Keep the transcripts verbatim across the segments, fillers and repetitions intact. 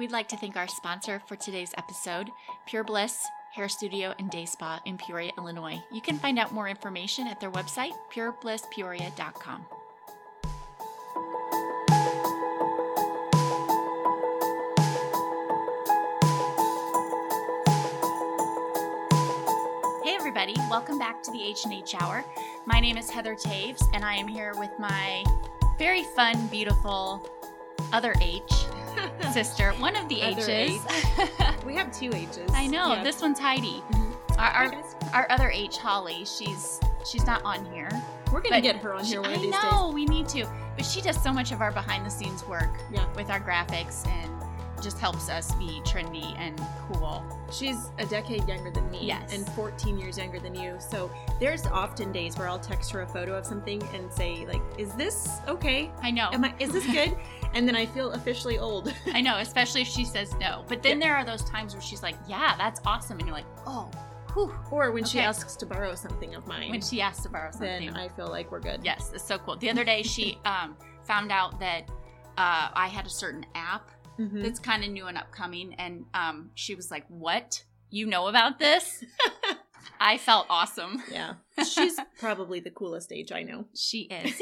We'd like to thank our sponsor for today's episode, Pure Bliss Hair Studio and Day Spa in Peoria, Illinois. You can find out more information at their website, pure bliss peoria dot com. Welcome back to the H and H Hour. My name is Heather Taves, and I am here with my very fun, beautiful other H sister, one of the other H's. H. We have two H's. I know. Yeah. This one's Heidi. Mm-hmm. Our, our, our other H, Holly, she's she's not on here. We're going to get her on here one of these days. I know. We need to. But she does so much of our behind-the-scenes work yeah. with our graphics and just helps us be trendy and cool. She's a decade younger than me yes. and fourteen years younger than you. So there's often days where I'll text her a photo of something and say, like, is this okay? I know. Am I, is this good? And then I feel officially old. I know, especially if she says no. But then yeah. there are those times where she's like, yeah, that's awesome. And you're like, oh, whew. Or when okay. she asks to borrow something of mine. When she asks to borrow something. Then I feel like we're good. Yes, it's so cool. The other day she um, found out that uh, I had a certain app Mm-hmm. that's kind of new and upcoming, and um, she was like, what? You know about this? I felt awesome. Yeah. She's probably the coolest age I know. She is.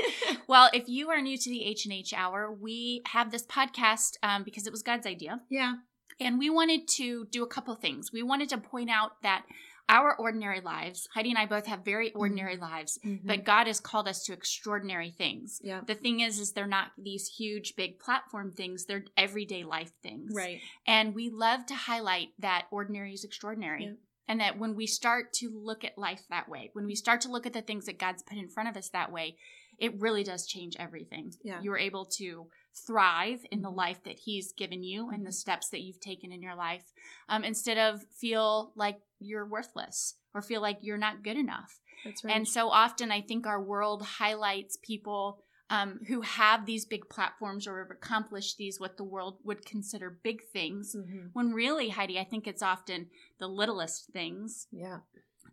Well, if you are new to the H and H Hour, we have this podcast um, because it was God's idea. Yeah. And we wanted to do a couple things. We wanted to point out that our ordinary lives, Heidi and I both have very ordinary mm-hmm. lives, mm-hmm. but God has called us to extraordinary things. Yeah. The thing is, is they're not these huge, big platform things. They're everyday life things. Right. And we love to highlight that ordinary is extraordinary. Yeah. And that when we start to look at life that way, when we start to look at the things that God's put in front of us that way, it really does change everything. Yeah. You're able to thrive in the life that He's given you and the steps that you've taken in your life, um, instead of feel like you're worthless or feel like you're not good enough. That's right. And so often I think our world highlights people um, who have these big platforms or have accomplished these, what the world would consider big things, mm-hmm. when really, Heidi, I think it's often the littlest things. Yeah.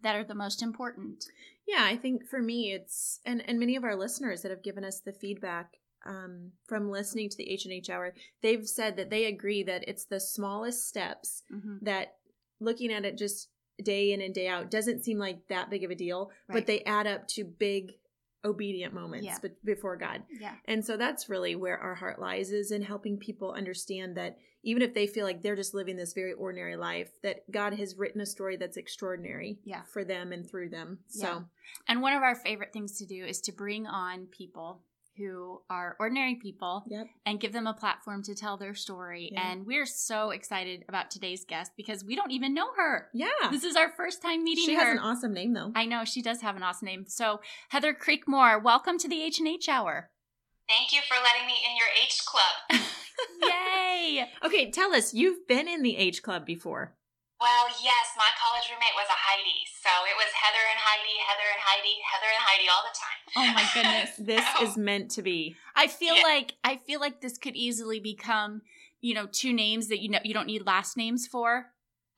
that are the most important. Yeah, I think for me it's, and, and many of our listeners that have given us the feedback um, from listening to the H and H Hour, they've said that they agree that it's the smallest steps mm-hmm. that looking at it just day in and day out doesn't seem like that big of a deal, right. but they add up to big obedient moments yeah. before God. Yeah. And so that's really where our heart lies, is in helping people understand that even if they feel like they're just living this very ordinary life, that God has written a story that's extraordinary yeah. for them and through them. So, yeah. And one of our favorite things to do is to bring on people who are ordinary people yep. and give them a platform to tell their story. Yeah. And we're so excited about today's guest because we don't even know her. Yeah. This is our first time meeting she her. She has an awesome name, though. I know. She does have an awesome name. So, Heather Creekmore, welcome to the H and H Hour. Thank you for letting me in your H Club. Yay. Okay, tell us, you've been in the H Club before. Well, yes. My college roommate was a Heidi. So it was Heather and Heidi, Heather and Heidi, Heather and Heidi all the time. Oh my goodness. This so, is meant to be. I feel yeah. like I feel like this could easily become, you know, two names that you know you don't need last names for.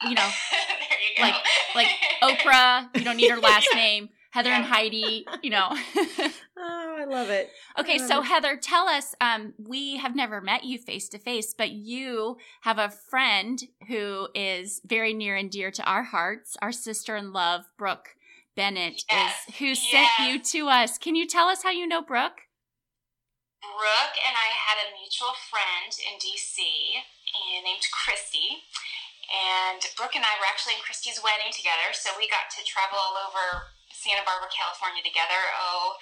You know. There you go. Like like Oprah, you don't need her last yeah. name. Heather yeah. and Heidi, you know. Oh, I love it. Okay, love so it. Heather, tell us, um, we have never met you face-to-face, but you have a friend who is very near and dear to our hearts, our sister in love, Brooke Bennett, yes. is who yes. sent you to us. Can you tell us how you know Brooke? Brooke and I had a mutual friend in D C named Christy. And Brooke and I were actually in Christy's wedding together, so we got to travel all over Santa Barbara, California together. Oh,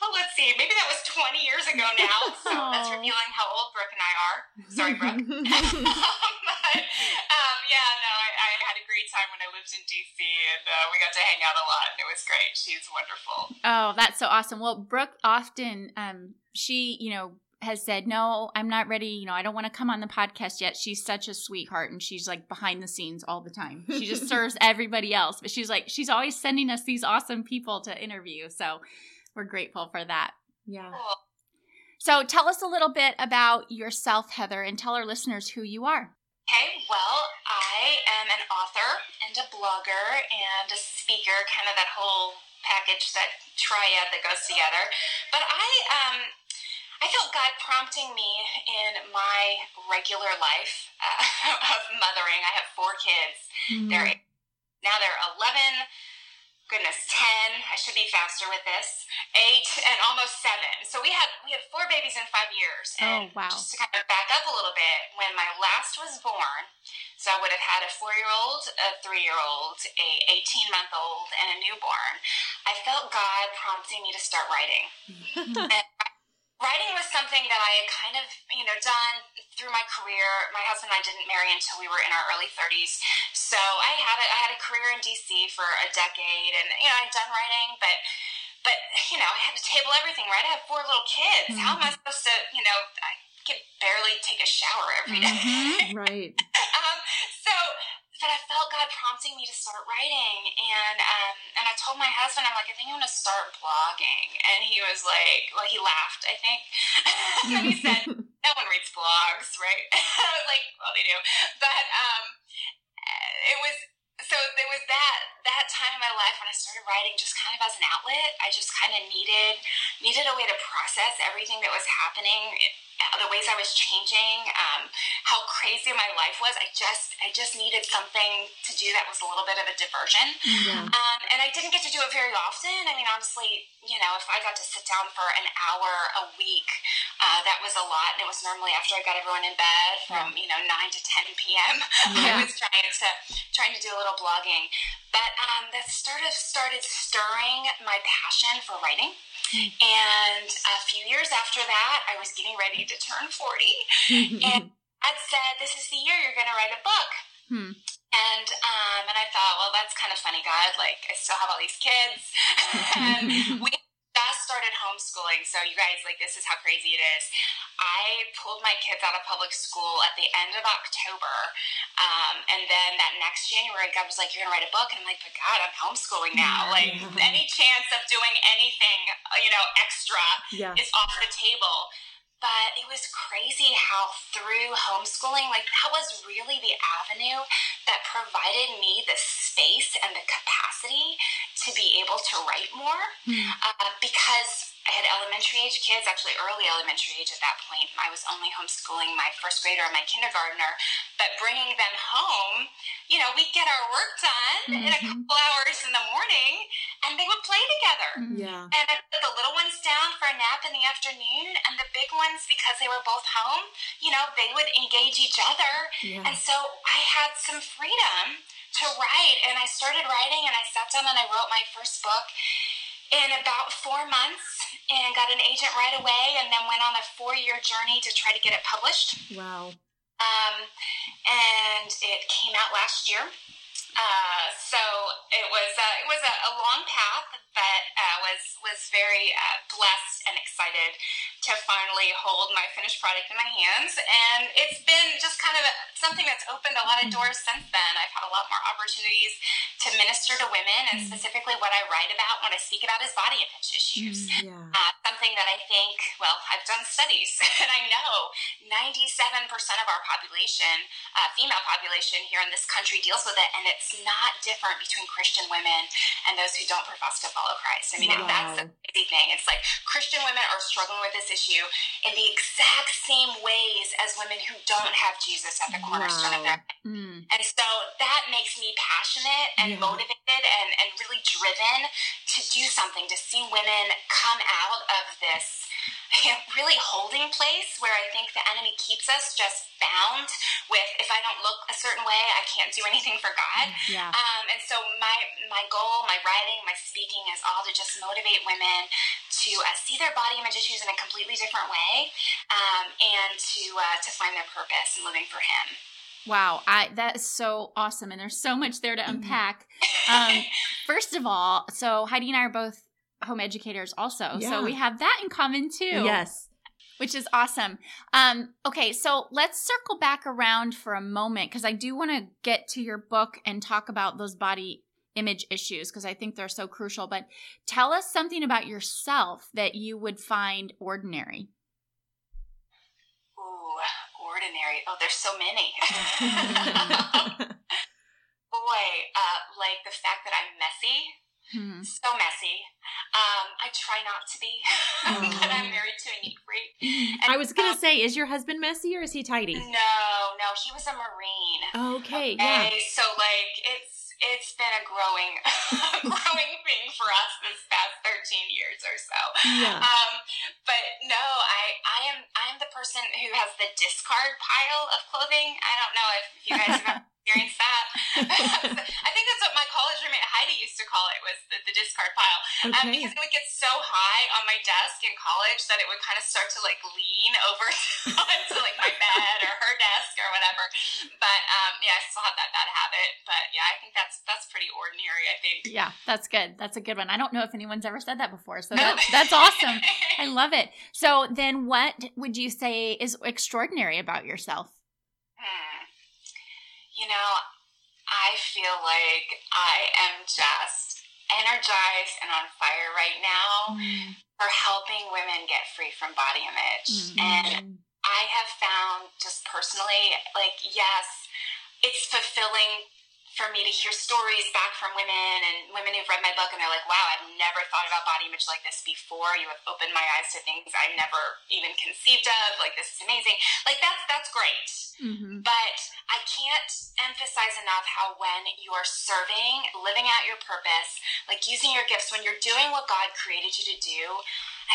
well, let's see. Maybe that was twenty years ago now. So that's revealing how old Brooke and I are. Sorry, Brooke. But, um, yeah, no, I, I had a great time when I lived in D C and uh, we got to hang out a lot and it was great. She's wonderful. Oh, that's so awesome. Well, Brooke often, um, she, you know, has said, no, I'm not ready. You know, I don't want to come on the podcast yet. She's such a sweetheart and she's like behind the scenes all the time. She just serves everybody else. But she's like, she's always sending us these awesome people to interview. So we're grateful for that. Yeah. Cool. So tell us a little bit about yourself, Heather, and tell our listeners who you are. Okay, well, I am an author and a blogger and a speaker, kind of that whole package, that triad that goes together. But I, um, I felt God prompting me in my regular life uh, of mothering. I have four kids. Mm-hmm. They're now they're eleven, goodness, ten. I should be faster with this. Eight and almost seven. So we had we had four babies in five years. And oh wow! Just to kind of back up a little bit, when my last was born, so I would have had a four-year-old, a three-year-old, a eighteen-month-old, and a newborn. I felt God prompting me to start writing. and Writing was something that I had kind of, you know, done through my career. My husband and I didn't marry until we were in our early thirties. So I had a, I had a career in D C for a decade, and, you know, I'd done writing, but, but you know, I had to table everything, right? I have four little kids. Mm-hmm. How am I supposed to, you know, I could barely take a shower every day. Mm-hmm. Right. um, so... But I felt God prompting me to start writing, and um, and I told my husband, I'm like, I think I'm going to start blogging, and he was like, well, he laughed, I think, and he said, no one reads blogs, right? I was like, well, they do, but um, it was, so there was that, that time in my life when I started writing just kind of as an outlet. I just kind of needed, needed a way to process everything that was happening, it, the ways I was changing, um, how crazy my life was. I just, I just needed something to do that was a little bit of a diversion. Mm-hmm. Um, and I didn't get to do it very often. I mean, honestly, you know, if I got to sit down for an hour a week, uh, that was a lot. And it was normally after I got everyone in bed from, yeah. you know, nine to ten P M Yeah. I was trying to, trying to do a little blogging, but, um, that sort of started stirring my passion for writing. And a few years after that, I was getting ready to turn forty, and I'd said, this is the year you're going to write a book. Hmm. And, um, and I thought, well, that's kind of funny, God, like, I still have all these kids, and we just started homeschooling, so you guys, like, this is how crazy it is. I pulled my kids out of public school at the end of October, um, and then that next January, God was like, you're going to write a book, and I'm like, but God, I'm homeschooling now, like, any chance of doing anything, you know, extra yeah. is off the table. But it was crazy how through homeschooling, like, that was really the avenue that provided me the space and the capacity to be able to write more, mm. uh, because I had elementary age kids, actually early elementary age at that point. I was only homeschooling my first grader and my kindergartner, but bringing them home, you know, we'd get our work done mm-hmm. in a couple hours in the morning, and they would play together. Yeah. And I put the little ones down for a nap in the afternoon, and the big ones, because they were both home, you know, they would engage each other. Yeah. And so I had some freedom to write, and I started writing, and I sat down and I wrote my first book in about four months and got an agent right away, and then went on a four-year journey to try to get it published. Wow. Um, and it came out last year. Uh, so it was a, it was a, a long path, but uh, was was very uh, blessed and excited to finally hold my finished product in my hands. And it's been just kind of a, something that's opened a lot of doors since then. I've had a lot more opportunities to minister to women, and specifically what I write about when I speak about is body image issues. Mm, yeah. uh, something that I think, well, I've done studies, and I know ninety-seven percent of our population, uh, female population here in this country, deals with it, and it it's not different between Christian women and those who don't profess to follow Christ. I mean, wow. that's the crazy thing. It's like Christian women are struggling with this issue in the exact same ways as women who don't have Jesus at the cornerstone wow. of their life. Mm. And so that makes me passionate and yeah. motivated and, and really driven to do something, to see women come out of this really holding place where I think the enemy keeps us just bound with, if I don't look a certain way, I can't do anything for God. Yeah. Um, and so my, my goal, my writing, my speaking is all to just motivate women to uh, see their body image issues in a completely different way, um, and to, uh, to find their purpose in living for Him. Wow. I, that is so awesome. And there's so much there to unpack. Um, first of all, so Heidi and I are both home educators also. Yeah. So we have that in common too. Yes. Which is awesome. Um, okay. So let's circle back around for a moment, because I do want to get to your book and talk about those body image issues, because I think they're so crucial, but tell us something about yourself that you would find ordinary. Ooh, ordinary. Oh, there's so many. Boy, uh, like the fact that I'm messy. Hmm. So messy. Um, I try not to be, oh. but I'm married to a neat freak. And I was going to um, say, is your husband messy or is he tidy? No, no, he was a Marine. Oh, okay, okay, yeah. So like, it's it's been a growing, growing thing for us this past thirteen years or so. Yeah. Um, but no, I I am I am the person who has the discard pile of clothing. I don't know if you guys have experienced that. I think that's what my college roommate Heidi used to call it, was the, the discard pile. Okay. Um, because it would get so high on my desk in college that it would kind of start to like lean over to like my bed or her desk or whatever. But um, yeah, I still have that bad habit. But yeah, I think that's that's pretty ordinary, I think. Yeah, that's good. That's a good one. I don't know if anyone's ever said that before. So that, that's awesome. I love it. So then what would you say is extraordinary about yourself? Hmm. You know, I feel like I am just energized and on fire right now mm. for helping women get free from body image. Mm-hmm. And I have found just personally, like, yes, it's fulfilling for me to hear stories back from women and women who've read my book and they're like, wow, I've never thought about body image like this before. You have opened my eyes to things I never even conceived of. Like, this is amazing. Like, that's, that's great. Mm-hmm. But I can't emphasize enough how when you are serving, living out your purpose, like using your gifts, when you're doing what God created you to do,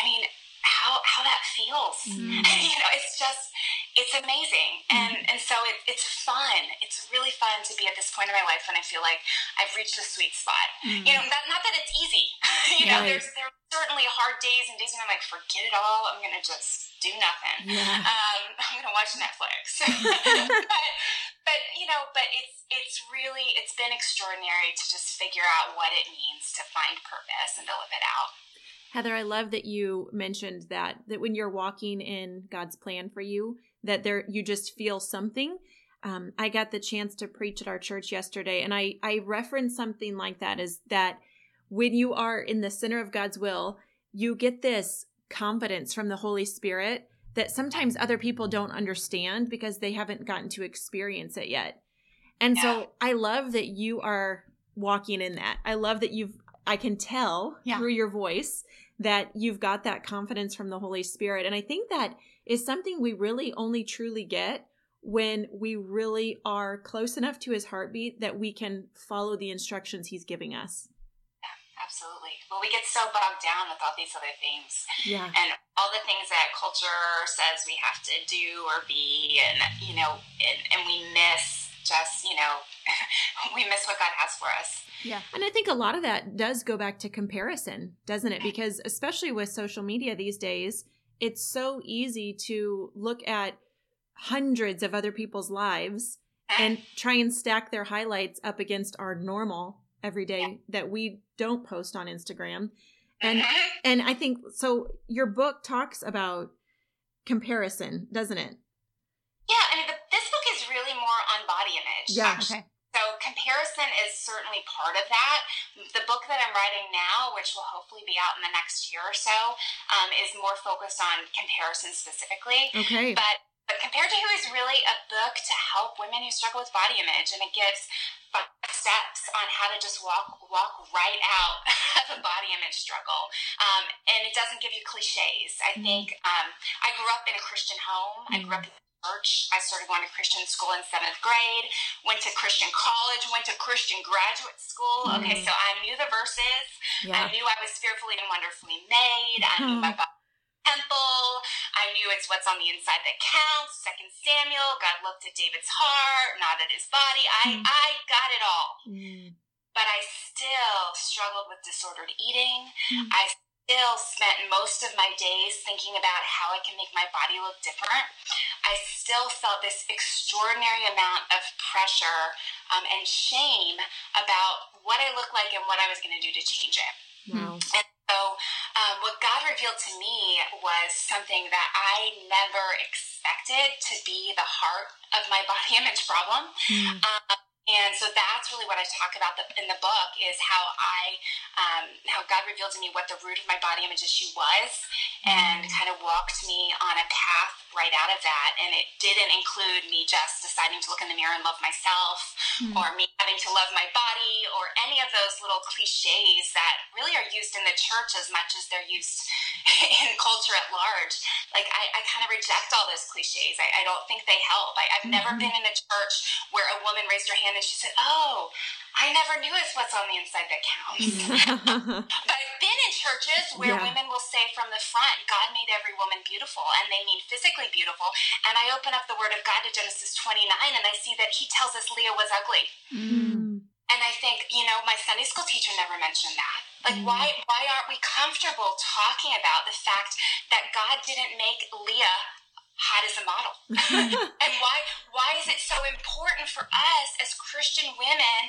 I mean, how, how that feels, mm-hmm. you know, it's just, it's amazing. And and so it, it's fun. It's really fun to be at this point in my life when I feel like I've reached the sweet spot. Mm. You know, that, not that it's easy. you yeah, know, there's there are certainly hard days and days when I'm like, forget it all. I'm going to just do nothing. Yeah. Um, I'm going to watch Netflix. but, but, you know, but it's it's really, it's been extraordinary to just figure out what it means to find purpose and to live it out. Heather, I love that you mentioned that, that when you're walking in God's plan for you, that there you just feel something. Um, I got the chance to preach at our church yesterday, and I, I referenced something like that, is that when you are in the center of God's will, you get this confidence from the Holy Spirit that sometimes other people don't understand because they haven't gotten to experience it yet. And yeah. so I love that you are walking in that. I love that you've, I can tell yeah. through your voice that you've got that confidence from the Holy Spirit. And I think that is something we really only truly get when we really are close enough to his heartbeat that we can follow the instructions he's giving us. Yeah, absolutely. Well, we get so bogged down with all these other things. Yeah. And all the things that culture says we have to do or be, and, you know, and, and we miss just, you know, we miss what God has for us. Yeah. And I think a lot of that does go back to comparison, doesn't it? Because especially with social media these days, it's so easy to look at hundreds of other people's lives and try and stack their highlights up against our normal every day yeah. that we don't post on Instagram. And and I think, so your book talks about comparison, doesn't it? Yeah. And the, this book is really more on body image. Yeah. Okay. So comparison is certainly part of that. The book that I'm writing now, which will hopefully be out in the next year or so, um, is more focused on comparison specifically. Okay. But, but Compared to Who is really a book to help women who struggle with body image, and it gives five steps on how to just walk walk right out of a body image struggle. Um, and it doesn't give you cliches. I mm. think um, I grew up in a Christian home. Mm. I grew up in church. I started going to Christian school in seventh grade, went to Christian college, went to Christian graduate school. Mm. Okay, so I knew the verses. Yeah. I knew I was fearfully and wonderfully made. I knew my body was a temple. I knew it's what's on the inside that counts. Second Samuel, God looked at David's heart, not at his body. I, mm. I got it all. Mm. But I still struggled with disordered eating. Mm. I still spent most of my days thinking about how I can make my body look different. I still felt this extraordinary amount of pressure um, and shame about what I looked like and what I was going to do to change it. Wow. And so um, what God revealed to me was something that I never expected to be the heart of my body image problem. Mm. Um, And so that's really what I talk about the, in the book, is how I, um, how God revealed to me what the root of my body image issue was, and kind of walked me on a path right out of that. And it didn't include me just deciding to look in the mirror and love myself, mm. or me having to love my body, or any of those little cliches that really are used in the church as much as they're used in culture at large. Like, I, I kind of reject all those cliches. I, I don't think they help. I, I've mm-hmm. never been in a church where a woman raised her hand and she said, "Oh, I never knew it's what's on the inside that counts." But I've been in churches where yeah. women will say from the front, "God made every woman beautiful," and they mean physically beautiful. And I open up the Word of God to Genesis twenty-nine, and I see that He tells us Leah was ugly. Mm. And I think, you know, my Sunday school teacher never mentioned that. Like, mm. why why aren't we comfortable talking about the fact that God didn't make Leah hot as a model? And why why is it so important for us as Christian women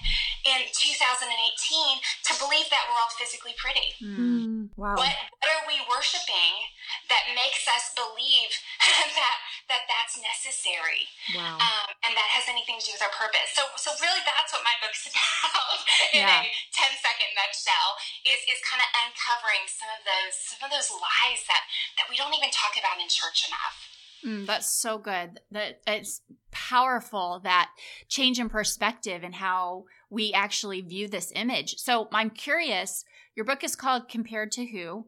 in two thousand eighteen to believe that we're all physically pretty? Mm, wow. What, what are we worshiping that makes us believe that that that's necessary? Wow. Um, and that has anything to do with our purpose? So, so really, that's what my book's about in yeah. a ten second nutshell. Is is kind of uncovering some of those some of those lies that that we don't even talk about in church enough. Mm, that's so good. That it's powerful, that change in perspective and how we actually view this image. So I'm curious, your book is called Compared to Who.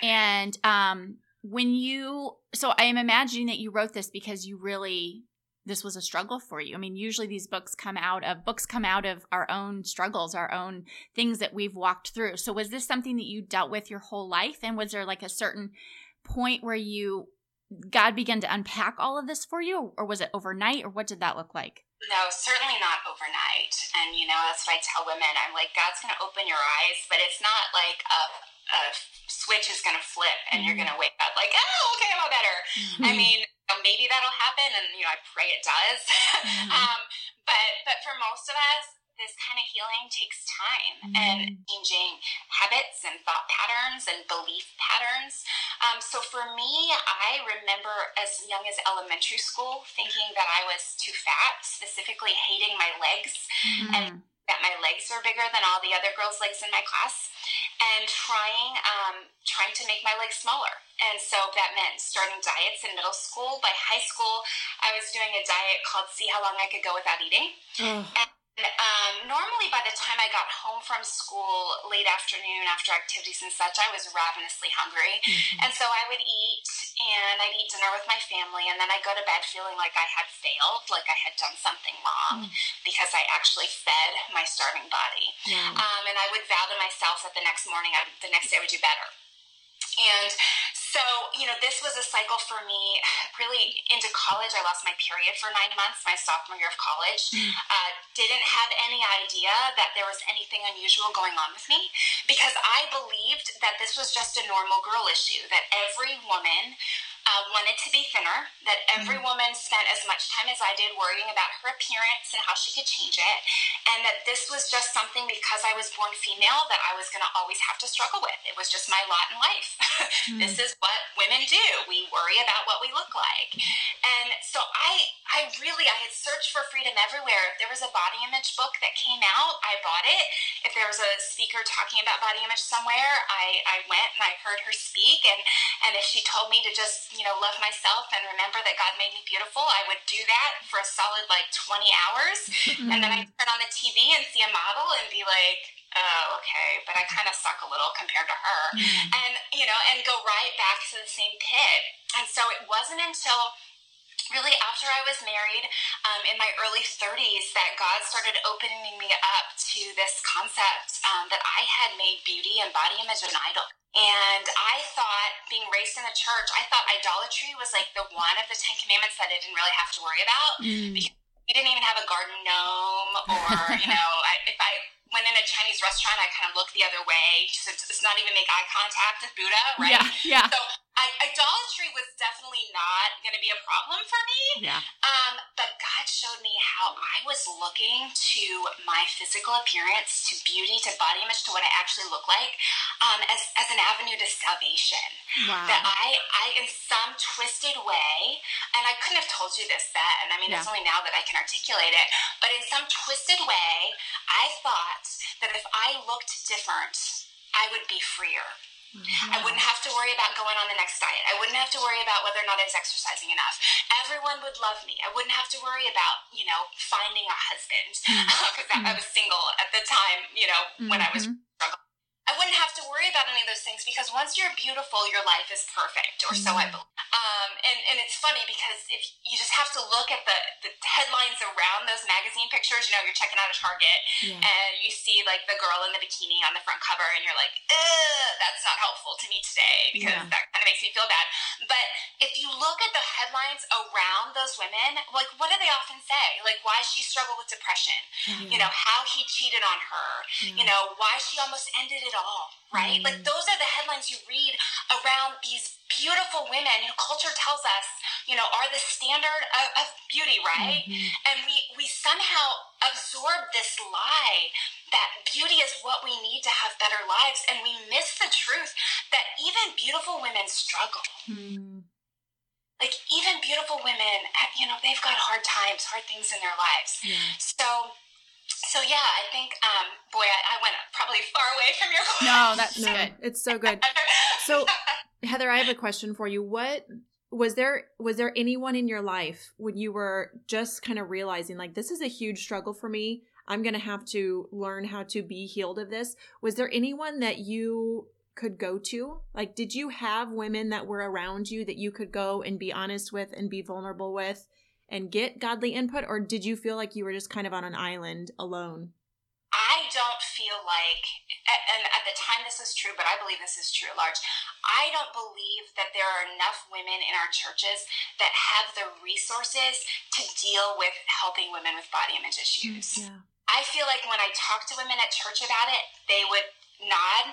And um, when you, so I am imagining that you wrote this because you really, this was a struggle for you. I mean, usually these books come out of, books come out of our own struggles, our own things that we've walked through. So was this something that you dealt with your whole life? And was there like a certain point where you, God began to unpack all of this for you, or was it overnight, or what did that look like? No, certainly not overnight. And, you know, that's what I tell women. I'm like, God's going to open your eyes, but it's not like a, a switch is going to flip and mm-hmm. you're going to wake up like, oh, okay, I'm all better. Mm-hmm. I mean, you know, maybe that'll happen. And, you know, I pray it does. Mm-hmm. um, but, but for most of us, this kind of healing takes time mm. and changing habits and thought patterns and belief patterns. Um, so for me, I remember as young as elementary school thinking that I was too fat, specifically hating my legs mm. and that my legs were bigger than all the other girls' legs in my class, and trying um, trying to make my legs smaller. And so that meant starting diets in middle school. By high school, I was doing a diet called See How Long I Could Go Without Eating. Mm. And Um, normally by the time I got home from school, late afternoon after activities and such, I was ravenously hungry. Mm-hmm. And so I would eat, and I'd eat dinner with my family, and then I'd go to bed feeling like I had failed, like I had done something wrong mm-hmm. because I actually fed my starving body. Yeah. Um, and I would vow to myself that the next morning, I, the next day I would do better. And so, you know, this was a cycle for me really into college. I lost my period for nine months, my sophomore year of college. Uh, didn't have any idea that there was anything unusual going on with me, because I believed that this was just a normal girl issue, that every woman uh, wanted to be thinner, that every woman spent as much time as I did worrying about her appearance and how she could change it, and that this was just something because I was born female that I was going to always have to struggle with. It was just my lot in life. Mm. This is what women do. We worry about what we look like. And so I I really, I had searched for freedom everywhere. If there was a body image book that came out, I bought it. If there was a speaker talking about body image somewhere, I, I went and I heard her speak. And, and if she told me to just, you know, love myself and remember that God made me beautiful, I would do that for a solid like twenty hours. Mm-hmm. And then I'd turn on the T V and see a model and be like, oh, okay, but I kind of suck a little compared to her. Mm-hmm. And, you know, and go right back to the same pit. And so it wasn't until really after I was married um, in my early thirties that God started opening me up to this concept um, that I had made beauty and body image an idol. And I thought, being raised in the church, I thought idolatry was like the one of the Ten Commandments that I didn't really have to worry about. Mm. Because you didn't even have a garden gnome, or, you know, I, if I went in a Chinese restaurant, I kind of looked the other way. So it's not even make eye contact with Buddha, right? Yeah, yeah. So I, idolatry was definitely not going to be a problem for me. Yeah. Um, but God showed me how I was looking to my physical appearance, to beauty, to body image, to what I actually look like, um, as, as an avenue to salvation. Wow. That I, I, in some twisted way, and I couldn't have told you this then. I mean, yeah. It's only now that I can articulate it. But in some twisted way, I thought that if I looked different, I would be freer. Mm-hmm. I wouldn't have to worry about going on the next diet. I wouldn't have to worry about whether or not I was exercising enough. Everyone would love me. I wouldn't have to worry about, you know, finding a husband, because mm-hmm. I was single at the time, you know, mm-hmm. when I was struggling. I wouldn't have to worry about any of those things, because once you're beautiful, your life is perfect, or mm-hmm. so I believe. Um, and, and it's funny, because if you just have to look at the, the headlines around those magazine pictures, you know, you're checking out a Target, yeah. and you see, like, the girl in the bikini on the front cover, and you're like, ugh, that's not helpful to me today, because yeah. that kind of makes me feel bad. But if you look at the headlines around those women, like, what do they often say? Like, why she struggled with depression, yeah. you know, how he cheated on her, yeah. you know, why she almost ended it all, right? Mm-hmm. Like, those are the headlines you read around these beautiful women who culture tells us, you know, are the standard of, of beauty, right? Mm-hmm. And we we somehow absorb this lie that beauty is what we need to have better lives, and we miss the truth that even beautiful women struggle. Mm-hmm. Like, even beautiful women, you know, they've got hard times, hard things in their lives. Yeah. So So yeah, I think, um, boy, I, I went probably far away from your question. No, that's no, good. It's so good. So, Heather, I have a question for you. What was there? Was there anyone in your life when you were just kind of realizing, like, this is a huge struggle for me? I'm going to have to learn how to be healed of this. Was there anyone that you could go to? Like, did you have women that were around you that you could go and be honest with and be vulnerable with and get godly input? Or did you feel like you were just kind of on an island alone? I don't feel like, and at the time this is true, but I believe this is true at large, I don't believe that there are enough women in our churches that have the resources to deal with helping women with body image issues. Yeah. I feel like when I talk to women at church about it, they would nod,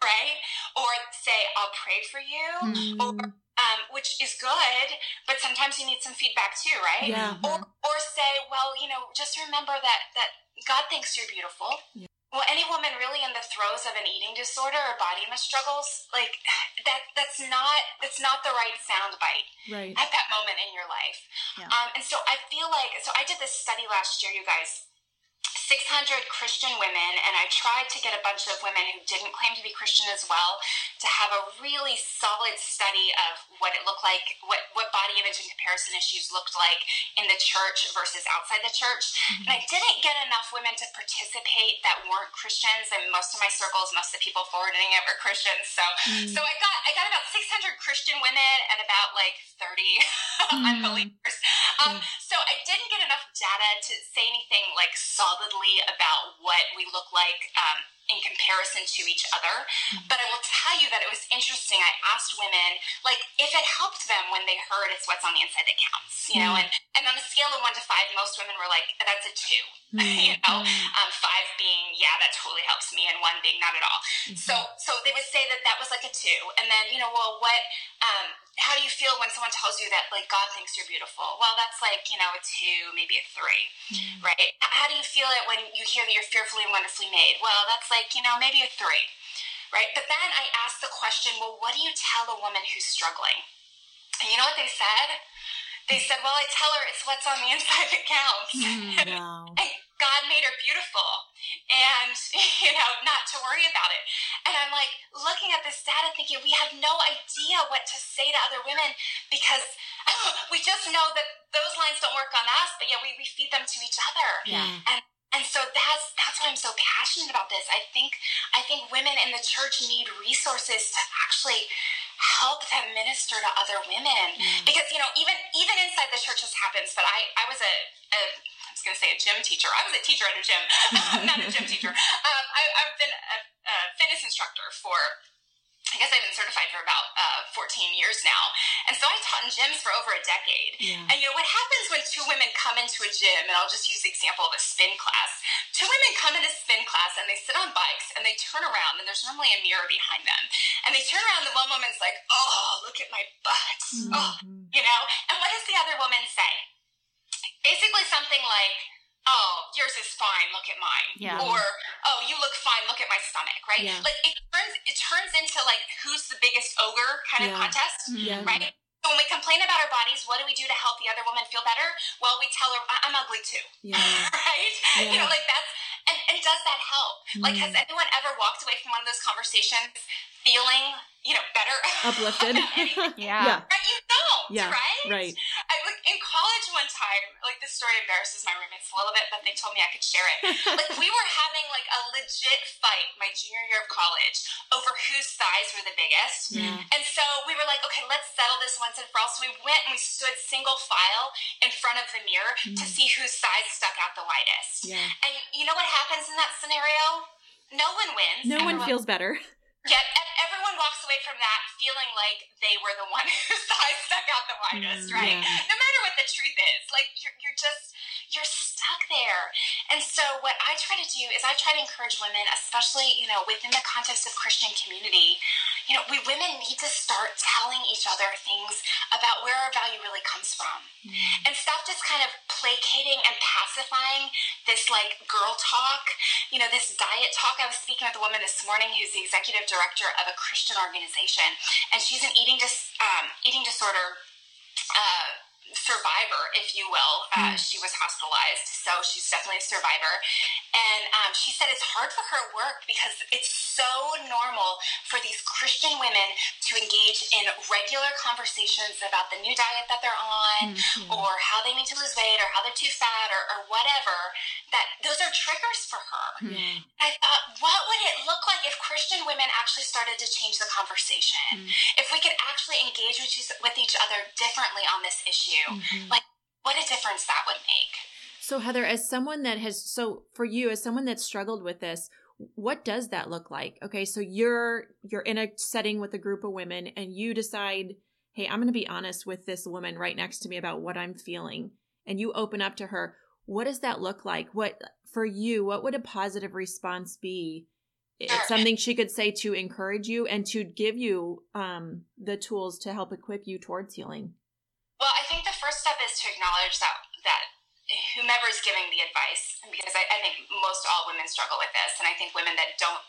right? Or say, I'll pray for you, mm. or Um, which is good, but sometimes you need some feedback too, right? Yeah. Or, or say, well, you know, just remember that, that God thinks you're beautiful. Yeah. Well, any woman really in the throes of an eating disorder or body image struggles, like that, that's not, that's not the right sound bite right. at that moment in your life. Yeah. Um, and so I feel like, so I did this study last year, you guys, six hundred Christian women, and I tried to get a bunch of women who didn't claim to be Christian as well to have a really solid study of what it looked like, what, what body image and comparison issues looked like in the church versus outside the church. Mm-hmm. And I didn't get enough women to participate that weren't Christians, and most of my circles, most of the people forwarding it were Christians. So mm-hmm. so I got I got about six hundred Christian women and about like thirty mm-hmm. unbelievers. Um, mm-hmm. So I didn't get enough data to say anything like solidly about what we look like um, in comparison to each other. Mm-hmm. But I will tell you that it was interesting. I asked women, like, if it helped them when they heard it's what's on the inside that counts, you mm-hmm. know, and, and on a scale of one to five, most women were like, that's a two, mm-hmm. you know, um, five being, yeah, that totally helps me, and one being not at all. Mm-hmm. So so they would say that that was like a two. And then, you know, well, what, um, how do you feel when someone tells you that, like, God thinks you're beautiful? Well, that's like, you know, a two, maybe a three, mm. right? How do you feel it when you hear that you're fearfully and wonderfully made? Well, that's like, you know, maybe a three, right? But then I asked the question, well, what do you tell a woman who's struggling? And you know what they said? They said, well, I tell her it's what's on the inside that counts. Mm, no. And God made her beautiful, and, you know, not to worry about it. And I'm like looking at this data thinking, we have no idea what to say to other women, because we just know that those lines don't work on us, but yet we, we feed them to each other. Yeah. And and so that's that's why I'm so passionate about this. I think I think women in the church need resources to actually help them minister to other women. Yeah. Because, you know, even even inside the church this happens, but I, I was a, a I was going to say a gym teacher. I was a teacher at a gym. I'm not a gym teacher. Um, I, I've been a, a fitness instructor for, I guess I've been certified for about uh, fourteen years now. And so I taught in gyms for over a decade. Yeah. And, you know, what happens when two women come into a gym, and I'll just use the example of a spin class. Two women come into spin class, and they sit on bikes, and they turn around, and there's normally a mirror behind them. And they turn around, and the one woman's like, oh, look at my butt. Mm-hmm. Oh, you know? And what does the other woman say? Basically something like, oh, yours is fine, look at mine. Yeah. Or, oh, you look fine, look at my stomach, right? Yeah. Like, it turns it turns into, like, who's the biggest ogre kind yeah. of contest, yeah. right? So when we complain about our bodies, what do we do to help the other woman feel better? Well, we tell her, I'm ugly too, yeah. right? Yeah. You know, like, that's, and, and does that help? Mm-hmm. Like, has anyone ever walked away from one of those conversations feeling, you know, better. Uplifted. Yeah. That you don't, yeah, right? Right. I, like, in college one time, like, this story embarrasses my roommates a little bit, but they told me I could share it. Like, we were having, like, a legit fight my junior year of college over whose thighs were the biggest. Yeah. And so we were like, okay, let's settle this once and for all. So we went and we stood single file in front of the mirror mm. to see whose thighs stuck out the widest. Yeah. And you know what happens in that scenario? No one wins. No Everyone- one feels better. Yep, everyone walks away from that feeling like they were the one whose thighs stuck out the widest, mm, right? Yeah. No matter what the truth is, like, you're, you're just, you're stuck there. And so what I try to do is I try to encourage women, especially, you know, within the context of Christian community, you know, we women need to start telling each other things about where our value really comes from. Mm. And stop just kind of placating and pacifying this, like, girl talk, you know, this diet talk. I was speaking with a woman this morning who's the executive director of a Christian organization, and she's an eating dis- um, eating disorder uh, survivor, if you will. Uh, mm. She was hospitalized, so she's definitely a survivor. And um, she said it's hard for her work because it's so normal for these Christian women to engage in regular conversations about the new diet that they're on, mm-hmm. or how they need to lose weight, or how they're too fat, or, or whatever. That those are triggers for her. Mm. I thought, what would it look like if Christian women actually started to change the conversation? Mm. If we could actually engage with each, with each other differently on this issue, mm-hmm. like, what a difference that would make. So Heather, as someone that has, so for you, as someone that's struggled with this, what does that look like? Okay, so you're you're in a setting with a group of women and you decide, hey, I'm going to be honest with this woman right next to me about what I'm feeling. And you open up to her. What does that look like? What, for you, what would a positive response be? Sure. It's something she could say to encourage you and to give you um, the tools to help equip you towards healing. Well, I think the first step is to acknowledge that that whomever is giving the advice, because I, I think most all women struggle with this, and I think women that don't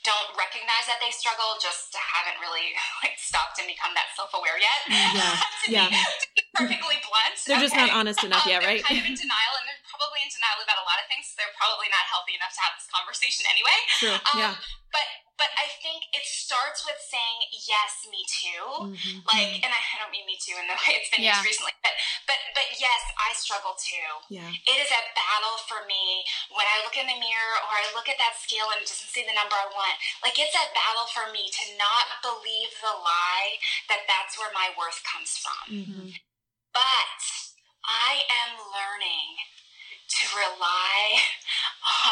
don't recognize that they struggle just haven't really, like, stopped and become that self-aware yet. Yeah. to, yeah. Be, to be perfectly blunt. They're okay. Just not honest enough um, yet, right? They're kind of in denial, and they're probably in denial about a lot of things, so they're probably not healthy enough to have this conversation anyway. True. Um, yeah. But But I think it starts with saying, yes, me too. Mm-hmm. Like, and I, I don't mean me too in the way it's been yeah. used recently, but, but, but yes, I struggle too. Yeah. It is a battle for me when I look in the mirror or I look at that scale and it doesn't see the number I want. Like, it's a battle for me to not believe the lie that that's where my worth comes from. Mm-hmm. But I am learning to rely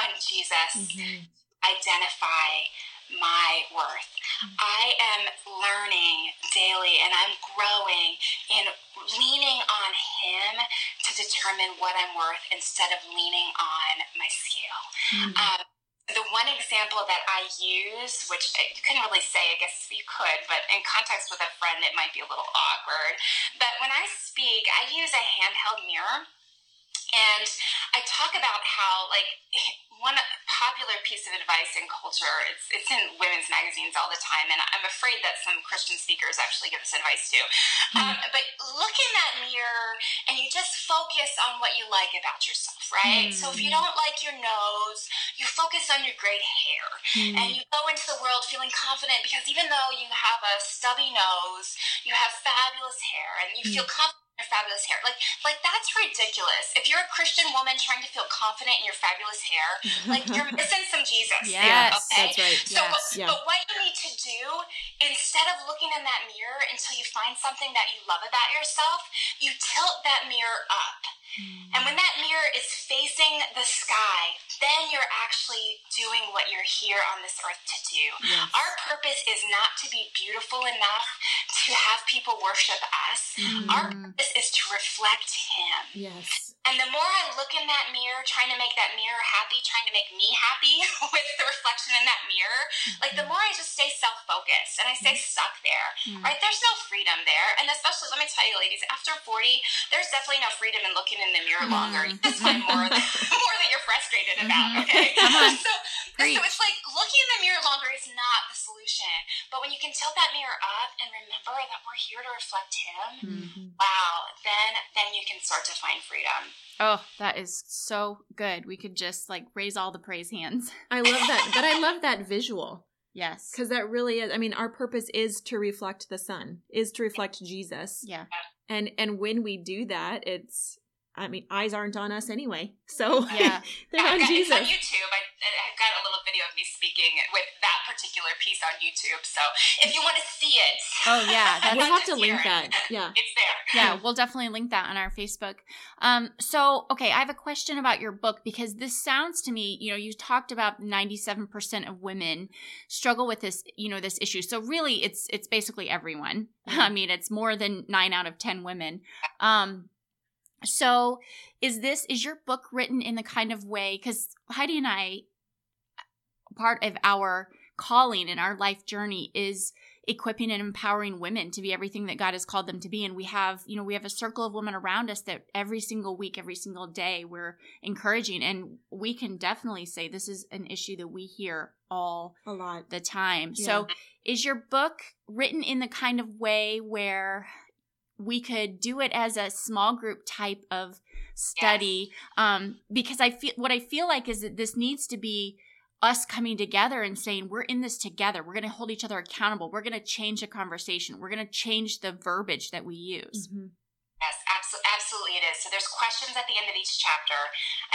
on Jesus, mm-hmm. identify my worth. I am learning daily and I'm growing in leaning on him to determine what I'm worth instead of leaning on my scale. Mm-hmm. Um, the one example that I use, which you couldn't really say, I guess you could, but in context with a friend, it might be a little awkward. But when I speak, I use a handheld mirror and I talk about how, like, one popular piece of advice in culture, it's, it's in women's magazines all the time, and I'm afraid that some Christian speakers actually give this advice too. Mm-hmm. Um, but look in that mirror, and you just focus on what you like about yourself, right? Mm-hmm. So if you don't like your nose, you focus on your great hair, mm-hmm. and you go into the world feeling confident because even though you have a stubby nose, you have fabulous hair, and you mm-hmm. feel confident. Your fabulous hair, like, like that's ridiculous. If you're a Christian woman trying to feel confident in your fabulous hair, like, you're missing some Jesus. Yes, there, okay? That's right. So, yes, but, yeah. but what you need to do instead of looking in that mirror until you find something that you love about yourself, you tilt that mirror up. And when that mirror is facing the sky, then you're actually doing what you're here on this earth to do. Yes. Our purpose is not to be beautiful enough to have people worship us. Mm. Our purpose is to reflect him. Yes. And the more I look in that mirror, trying to make that mirror happy, trying to make me happy with the reflection in that mirror, mm-hmm. like, the more I just stay self-focused and I stay mm-hmm. stuck there, mm-hmm. right? There's no freedom there. And especially, let me tell you, ladies, after forty, there's definitely no freedom in looking in the mirror mm-hmm. longer. You just find more, more that you're frustrated mm-hmm. about, okay? so, so it's like looking in the mirror longer is not the solution. But when you can tilt that mirror up and remember that we're here to reflect him, mm-hmm. wow, then, then you can start to find freedom. Oh, that is so good. We could just, like, raise all the praise hands. I love that. But I love that visual. Yes. Because that really is, I mean, our purpose is to reflect the sun, is to reflect Jesus. Yeah. And and when we do that, it's, I mean, eyes aren't on us anyway. So yeah. they're yeah, on got, Jesus. It's on YouTube. I, I've got a little video of me speaking with that particular piece on YouTube. So if you want to see it. Oh, yeah. That's, we'll have to link that. Yeah. It's there. Yeah, we'll definitely link that on our Facebook. Um. So, okay, I have a question about your book, because this sounds to me, you know, you talked about ninety-seven percent of women struggle with this, you know, this issue. So really it's it's basically everyone. Mm-hmm. I mean, it's more than nine out of ten women. Um. So is this, is your book written in the kind of way, because Heidi and I, part of our calling and our life journey is equipping and empowering women to be everything that God has called them to be. And we have, you know, we have a circle of women around us that every single week, every single day, we're encouraging. And we can definitely say this is an issue that we hear all a lot the time. Yeah. So is your book written in the kind of way where we could do it as a small group type of study? Yes. Um, because I feel, what I feel like is that this needs to be us coming together and saying, we're in this together. We're going to hold each other accountable. We're going to change the conversation. We're going to change the verbiage that we use. Mm-hmm. Yes, absolutely. Absolutely it is. So there's questions at the end of each chapter.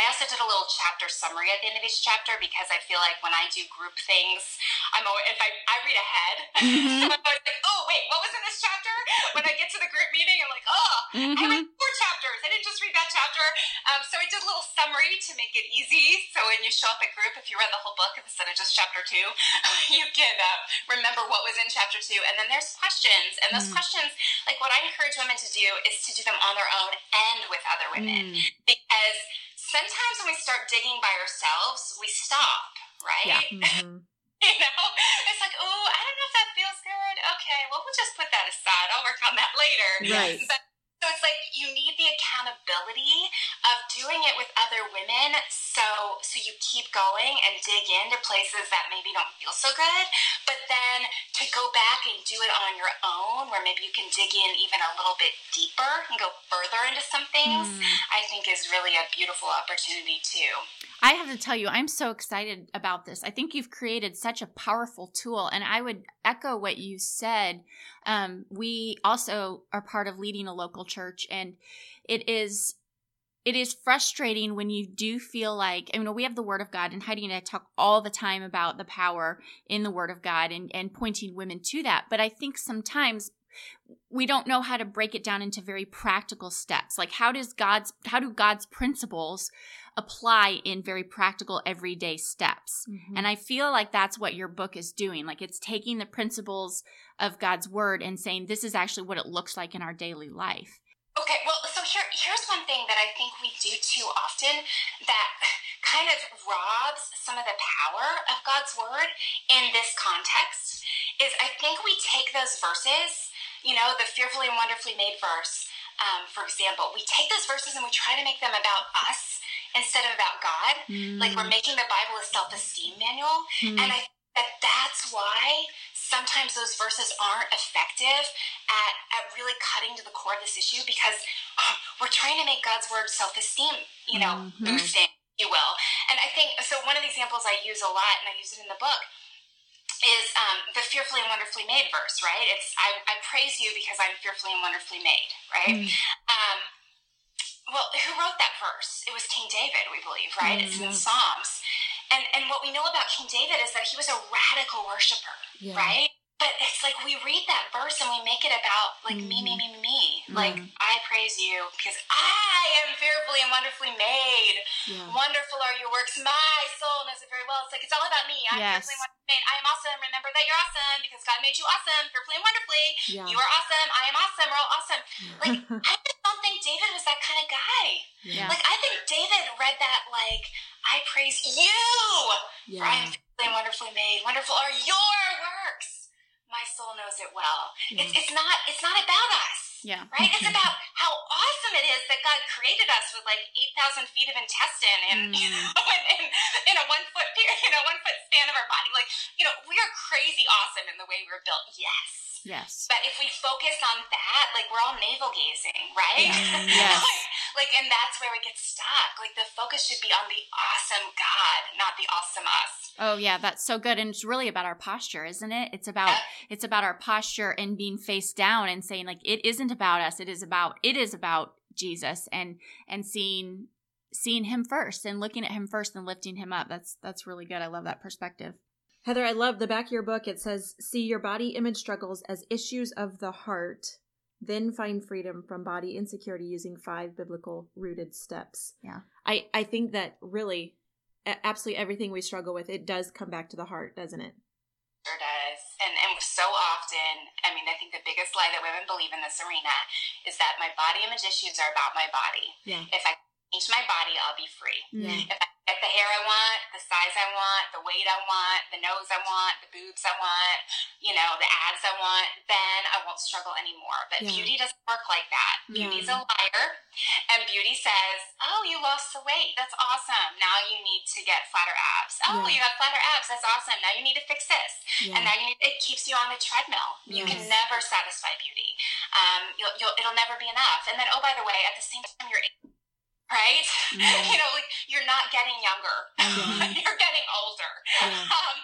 I also did a little chapter summary at the end of each chapter, because I feel like when I do group things, I'm always, if I, I read ahead, mm-hmm. so I'm always like, oh, wait, what was in this chapter? When I get to the group meeting, I'm like, oh, mm-hmm. I read four chapters. I didn't just read that chapter. Um, so I did a little summary to make it easy. So when you show up at group, if you read the whole book instead of just chapter two, you can uh, remember what was in chapter two. And then there's questions. And those mm-hmm. questions, like what I encourage women to do is to do them on their own and with other women, mm. because sometimes when we start digging by ourselves, we stop, right? Yeah. Mm-hmm. You know, it's like, oh, I don't know if that feels good. Okay, well, we'll just put that aside. I'll work on that later. Right. But so it's like you need the accountability of doing it with other women, so so you keep going and dig into places that maybe don't feel so good, but then to go back and do it on your own, where maybe you can dig in even a little bit deeper and go further into some things, mm. I think is really a beautiful opportunity too. I have to tell you, I'm so excited about this. I think you've created such a powerful tool, and I would echo what you said. Um, we also are part of leading a local church, and it is it is frustrating when you do feel like, I mean, we have the Word of God, and Heidi and I talk all the time about the power in the Word of God and, and pointing women to that. But I think sometimes we don't know how to break it down into very practical steps. Like how does God's how do God's principles apply in very practical everyday steps? Mm-hmm. And I feel like that's what your book is doing. Like it's taking the principles of God's word and saying, this is actually what it looks like in our daily life. Okay. Well, so here, here's one thing that I think we do too often that kind of robs some of the power of God's word in this context is I think we take those verses, you know, the fearfully and wonderfully made verse, um, for example, we take those verses and we try to make them about us instead of about God. Mm. Like we're making the Bible a self-esteem manual. Mm. And I think that that's why sometimes those verses aren't effective at, at really cutting to the core of this issue, because uh, we're trying to make God's word self-esteem, you know, mm-hmm. boosting, if you will. And I think, so one of the examples I use a lot, and I use it in the book, is um, the fearfully and wonderfully made verse, right? It's, I, I praise you because I'm fearfully and wonderfully made, right? Mm. Um, well, who wrote that verse? It was King David, we believe, right? Mm. It's in the Psalms. And and what we know about King David is that he was a radical worshiper, yeah. right? But it's like we read that verse and we make it about like mm. me, me, me, me. Mm. Like I praise you because I am fearfully and wonderfully made. Yeah. Wonderful are your works. My soul knows it very well. It's like it's all about me. I'm yes. fearfully and wonderfully made. I am awesome. Remember that you're awesome because God made you awesome. Fearfully and wonderfully. Yeah. You are awesome. I am awesome. We're all awesome. Like I just don't think David was that kind of guy. Yeah. Like I think David read that like I praise you. Yeah. For I am fearfully and wonderfully made. Wonderful are your works. My soul knows it well. Yeah. It's, it's not it's not about us, yeah. right? It's about how awesome it is that God created us with like eight thousand feet of intestine and, mm. you know, and, and in a one foot, you know, one foot span of our body. Like, you know, we are crazy awesome in the way we're built. Yes. Yes. But if we focus on that, like we're all navel gazing, right? Yeah. Yes. like, Like, and that's where we get stuck. Like, the focus should be on the awesome God, not the awesome us. Oh yeah, that's so good. And it's really about our posture, isn't it? It's about yeah. it's about our posture and being face down and saying, like, it isn't about us. It is about it is about Jesus and and seeing seeing him first and looking at him first and lifting him up. That's that's really good. I love that perspective. Heather, I love the back of your book. It says, see your body image struggles as issues of the heart, then find freedom from body insecurity using five biblical rooted steps. Yeah. I, I think that really, absolutely everything we struggle with, it does come back to the heart, doesn't it? Sure does. And, and so often, I mean, I think the biggest lie that women believe in this arena is that my body image issues are about my body. Yeah. If I change my body, I'll be free. Yeah. If I get the hair I want, the size I want, the weight I want, the nose I want, the boobs I want, you know, the abs I want, then I won't struggle anymore. But yeah. beauty doesn't work like that. Yeah. Beauty's a liar. And beauty says, oh, you lost the weight. That's awesome. Now you need to get flatter abs. Oh, yeah. you have flatter abs. That's awesome. Now you need to fix this. Yeah. And now you need, it keeps you on the treadmill. Yes. You can never satisfy beauty. Um, you'll, you'll, it'll never be enough. And then, oh, by the way, at the same time, you're right? Yeah. You know, like, you're not getting younger. Yeah. You're getting older. Yeah. Um,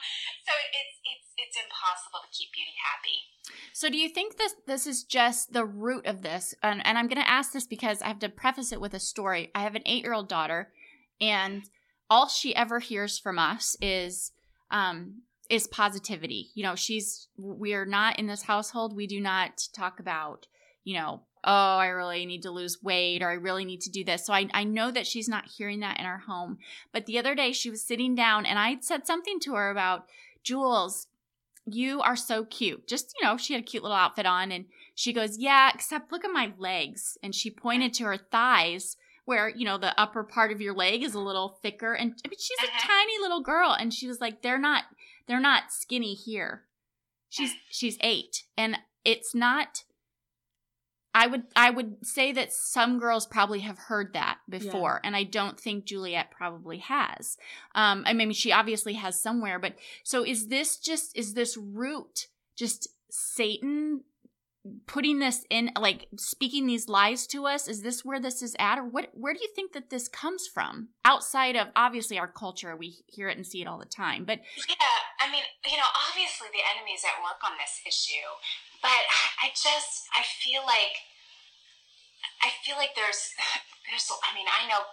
so it's it's it's impossible to keep beauty happy. So do you think this this is just the root of this? And, and I'm going to ask this because I have to preface it with a story. I have an eight-year-old daughter, and all she ever hears from us is um, is positivity. You know, she's we're not in this household. We do not talk about, you know, oh, I really need to lose weight, or I really need to do this. So I, I know that she's not hearing that in our home. But the other day she was sitting down and I had said something to her about, Jules, you are so cute. Just, you know, she had a cute little outfit on, and she goes, yeah, except look at my legs. And she pointed to her thighs where, you know, the upper part of your leg is a little thicker. And I mean, she's a tiny little girl. And she was like, they're not, they're not skinny here. She's, she's eight. And it's not... I would I would say that some girls probably have heard that before, yeah. and I don't think Juliet probably has. Um, I mean, she obviously has somewhere, but so is this just, is this root just Satan putting this in, like speaking these lies to us? Is this where this is at, or what? Where do you think that this comes from? Outside of, obviously, our culture, we hear it and see it all the time, but yeah, I mean, you know, obviously the enemy is at work on this issue. But I just, I feel like, I feel like there's, there's, I mean, I know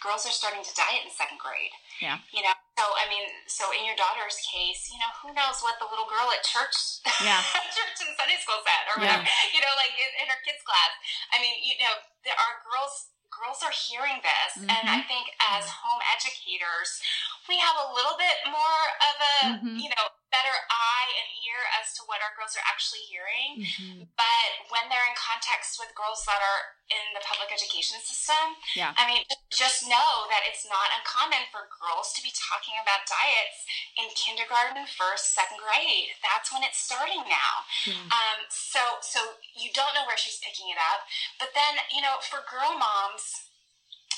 girls are starting to diet in second grade. Yeah. You know, so, I mean, so in your daughter's case, you know, who knows what the little girl at church, yeah. church and Sunday school said, or whatever, yeah. you know, like in, in her kids' class. I mean, you know, there are girls, girls are hearing this. Mm-hmm. And I think as home educators, we have a little bit more of a, mm-hmm. you know, better eye and ear as to what our girls are actually hearing. Mm-hmm. But when they're in context with girls that are in the public education system, yeah. I mean, just know that it's not uncommon for girls to be talking about diets in kindergarten, first, second grade. That's when it's starting now. Mm-hmm. Um, so, so you don't know where she's picking it up. But then, you know, for girl moms,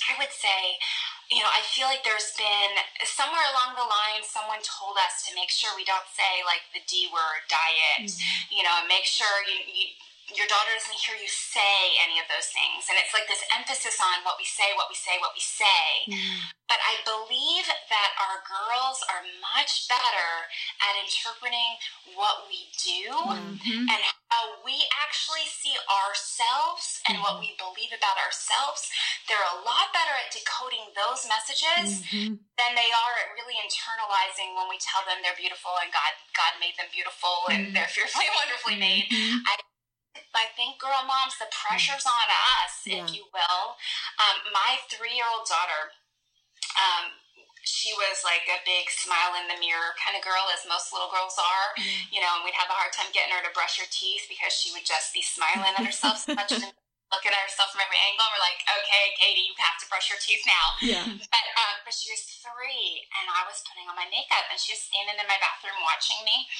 I would say, you know, I feel like there's been somewhere along the line, someone told us to make sure we don't say like the D word, diet, mm-hmm. you know, and make sure you, you, your daughter doesn't hear you say any of those things. And it's like this emphasis on what we say, what we say, what we say. Mm-hmm. But I believe that our girls are much better at interpreting what we do mm-hmm. and how we actually see ourselves and mm-hmm. what we believe about ourselves. They're a lot better at decoding those messages mm-hmm. than they are at really internalizing when we tell them they're beautiful and God God made them beautiful and mm-hmm. they're fearfully and wonderfully made. Mm-hmm. I I think, girl moms, the pressure's on us, yeah. if you will. Um, my three-year-old daughter, um, she was like a big smile in the mirror kind of girl, as most little girls are, you know, and we'd have a hard time getting her to brush her teeth because she would just be smiling at herself so much, and looking at herself from every angle. And we're like, okay, Katie, you have to brush your teeth now. Yeah. But, um, but she was three, and I was putting on my makeup, and she was standing in my bathroom watching me.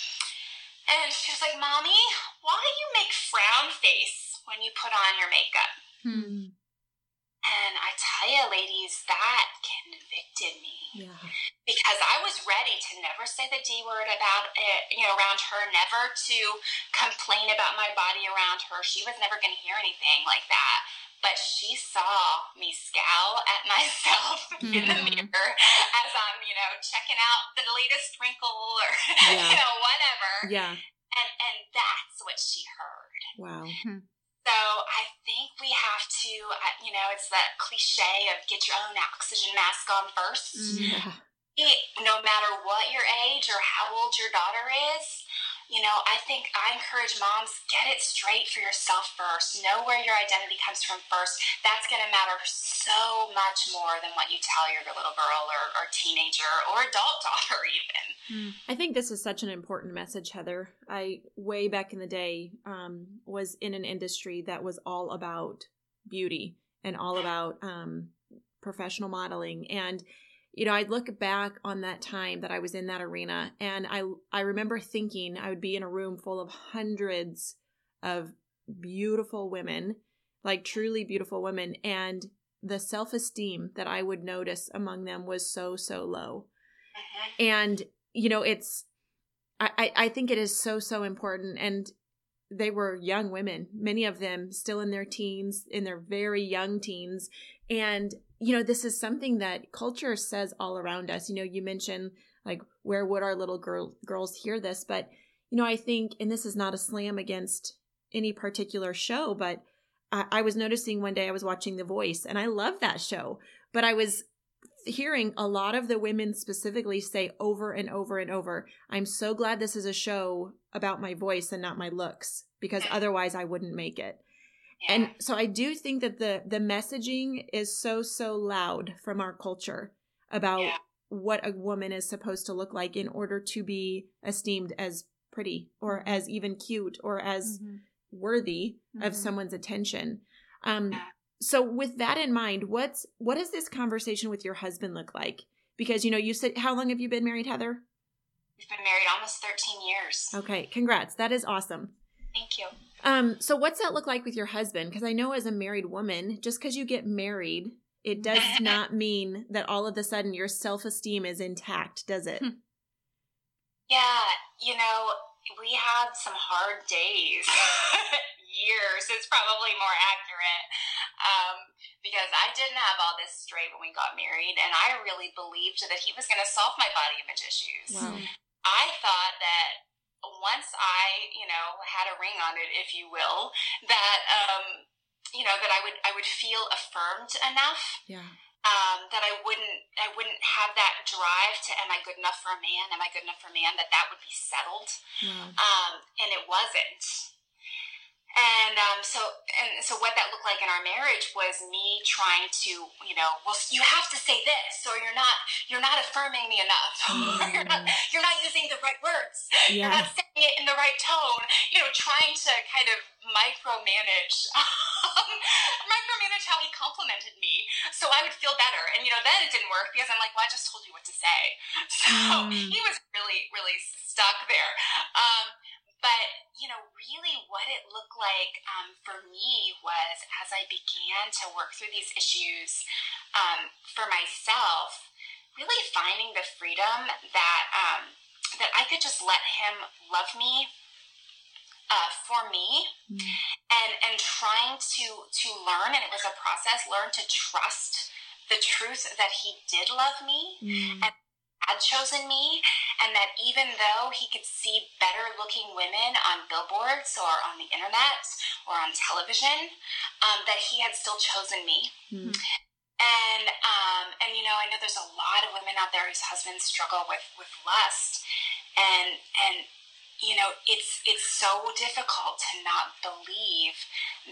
And she was like, Mommy, why do you make frown face when you put on your makeup? Hmm. And I tell you, ladies, that convicted me. Yeah. Because I was ready to never say the D word about it, you know, around her, never to complain about my body around her. She was never going to hear anything like that. but she saw me scowl at myself mm-hmm. in the mirror as I'm, you know, checking out the latest wrinkle or, yeah. you know, whatever. Yeah. And, and that's what she heard. Wow. So I think we have to, uh, you know, it's that cliche of get your own oxygen mask on first. Yeah. It, no matter what your age or how old your daughter is, you know, I think I encourage moms, get it straight for yourself first. Know where your identity comes from first. That's going to matter so much more than what you tell your little girl or, or teenager or adult daughter even. I think this is such an important message, Heather. I, way back in the day, um, was in an industry that was all about beauty and all about um, professional modeling. And you know, I look back on that time that I was in that arena, and I I remember thinking I would be in a room full of hundreds of beautiful women, like truly beautiful women, and the self-esteem that I would notice among them was so, so low. Mm-hmm. And, you know, it's I, I think it is so, so important. And they were young women, many of them still in their teens, in their very young teens. And you know, this is something that culture says all around us. You know, you mentioned like, where would our little girl, girls hear this? But, you know, I think, and this is not a slam against any particular show, but I, I was noticing one day I was watching The Voice, and I love that show, but I was hearing a lot of the women specifically say over and over and over, I'm so glad this is a show about my voice and not my looks, because otherwise I wouldn't make it. Yeah. And so I do think that the, the messaging is so, so loud from our culture about yeah. what a woman is supposed to look like in order to be esteemed as pretty or as even cute or as mm-hmm. worthy mm-hmm. of someone's attention. Um, yeah. So with that in mind, what's what does this conversation with your husband look like? Because, you know, you said, how long have you been married, Heather? We've been married almost thirteen years. Okay. Congrats. That is awesome. Thank you. Um, so what's that look like with your husband? Because I know as a married woman, just because you get married, it does not mean that all of a sudden your self-esteem is intact, does it? Yeah. You know, we had some hard days, years. It's probably more accurate. Um, because I didn't have all this straight when we got married, and I really believed that he was going to solve my body image issues. Wow. I thought that once I, you know, had a ring on it, if you will, that, um, you know, that I would, I would feel affirmed enough, yeah. um, that I wouldn't, I wouldn't have that drive to, am I good enough for a man? Am I good enough for a man? That that would be settled. Yeah. Um, and it wasn't. And, um, so, and so what that looked like in our marriage was me trying to, you know, well, you have to say this, or you're not, you're not affirming me enough. Mm. you're not, you're not using the right words. Yeah. You're not saying it in the right tone, you know, trying to kind of micromanage, um, micromanage how he complimented me. So I would feel better. And, you know, then it didn't work because I'm like, well, I just told you what to say. So mm. he was really, really stuck there. Um, But, you know, really what it looked like um, for me was as I began to work through these issues um, for myself, really finding the freedom that um, that I could just let him love me uh, for me mm-hmm. and, and trying to, to learn, and it was a process, learn to trust the truth that he did love me mm-hmm. and had chosen me, and that even though he could see better looking women on billboards or on the internet or on television, um, that he had still chosen me. Mm. And, um, and, you know, I know there's a lot of women out there whose husbands struggle with, with lust, and, and, you know, it's, it's so difficult to not believe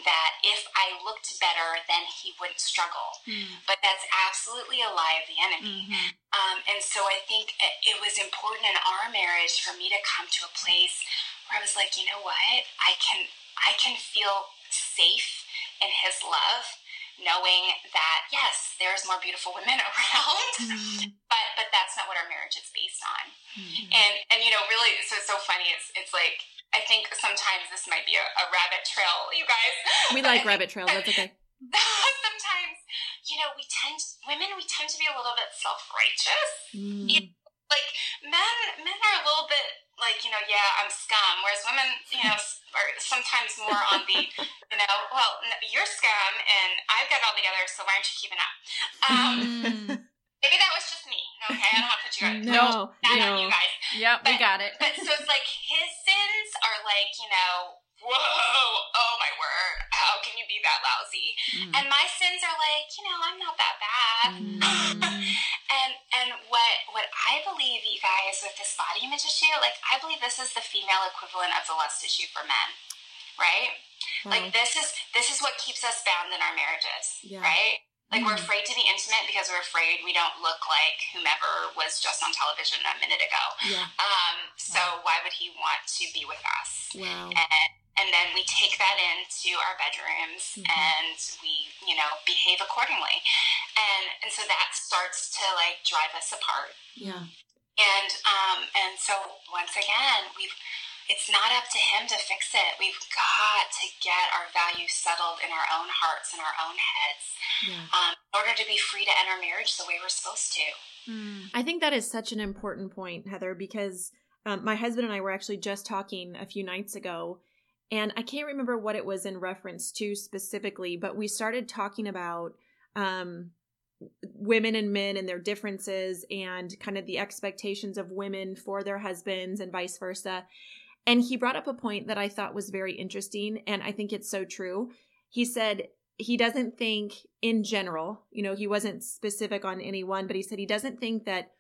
that if I looked better, then he wouldn't struggle. Mm. But that's absolutely a lie of the enemy. Mm-hmm. Um, and so I think it, it was important in our marriage for me to come to a place where I was like, you know what, I can, I can feel safe in his love, knowing that yes, there's more beautiful women around, mm-hmm. but, but that's not what our marriage is based on. Mm-hmm. And, and, you know, really, so it's so funny. It's, it's like, I think sometimes this might be a, a rabbit trail, you guys. We like rabbit trails. That's okay. Sometimes, you know, we tend, women, we tend to be a little bit self-righteous. Mm. You know, like men, men are a little bit like, you know, yeah, I'm scum. Whereas women, you know, or sometimes more on the, you know, well, you're scum and I've got it all together, so why aren't you keeping up? Um, maybe that was just me. Okay, I don't want to put you guys. No, that no. on you guys. Yep, but, we got it. But so it's like his sins are like, you know, whoa, oh my word, how can you be that lousy? Mm. And my sins are like, you know, I'm not that bad. Mm. and and what what I believe, you guys, with this body image issue, like I believe this is the female equivalent of the lust issue for men, right? Mm. Like this is this is what keeps us bound in our marriages, yeah. right? Like mm. we're afraid to be intimate because we're afraid we don't look like whomever was just on television a minute ago. Yeah. Um. So wow. why would he want to be with us? Wow. And and then we take that into our bedrooms mm-hmm. and we, you know, behave accordingly. And and so that starts to like drive us apart. Yeah. And um. And so once again, we've. It's not up to him to fix it. We've got to get our values settled in our own hearts and our own heads yeah. um, in order to be free to enter marriage the way we're supposed to. Mm. I think that is such an important point, Heather, because um, my husband and I were actually just talking a few nights ago, and I can't remember what it was in reference to specifically, but we started talking about um, women and men and their differences and kind of the expectations of women for their husbands and vice versa. And he brought up a point that I thought was very interesting, and I think it's so true. He said he doesn't think in general, you know, he wasn't specific on anyone, but he said he doesn't think that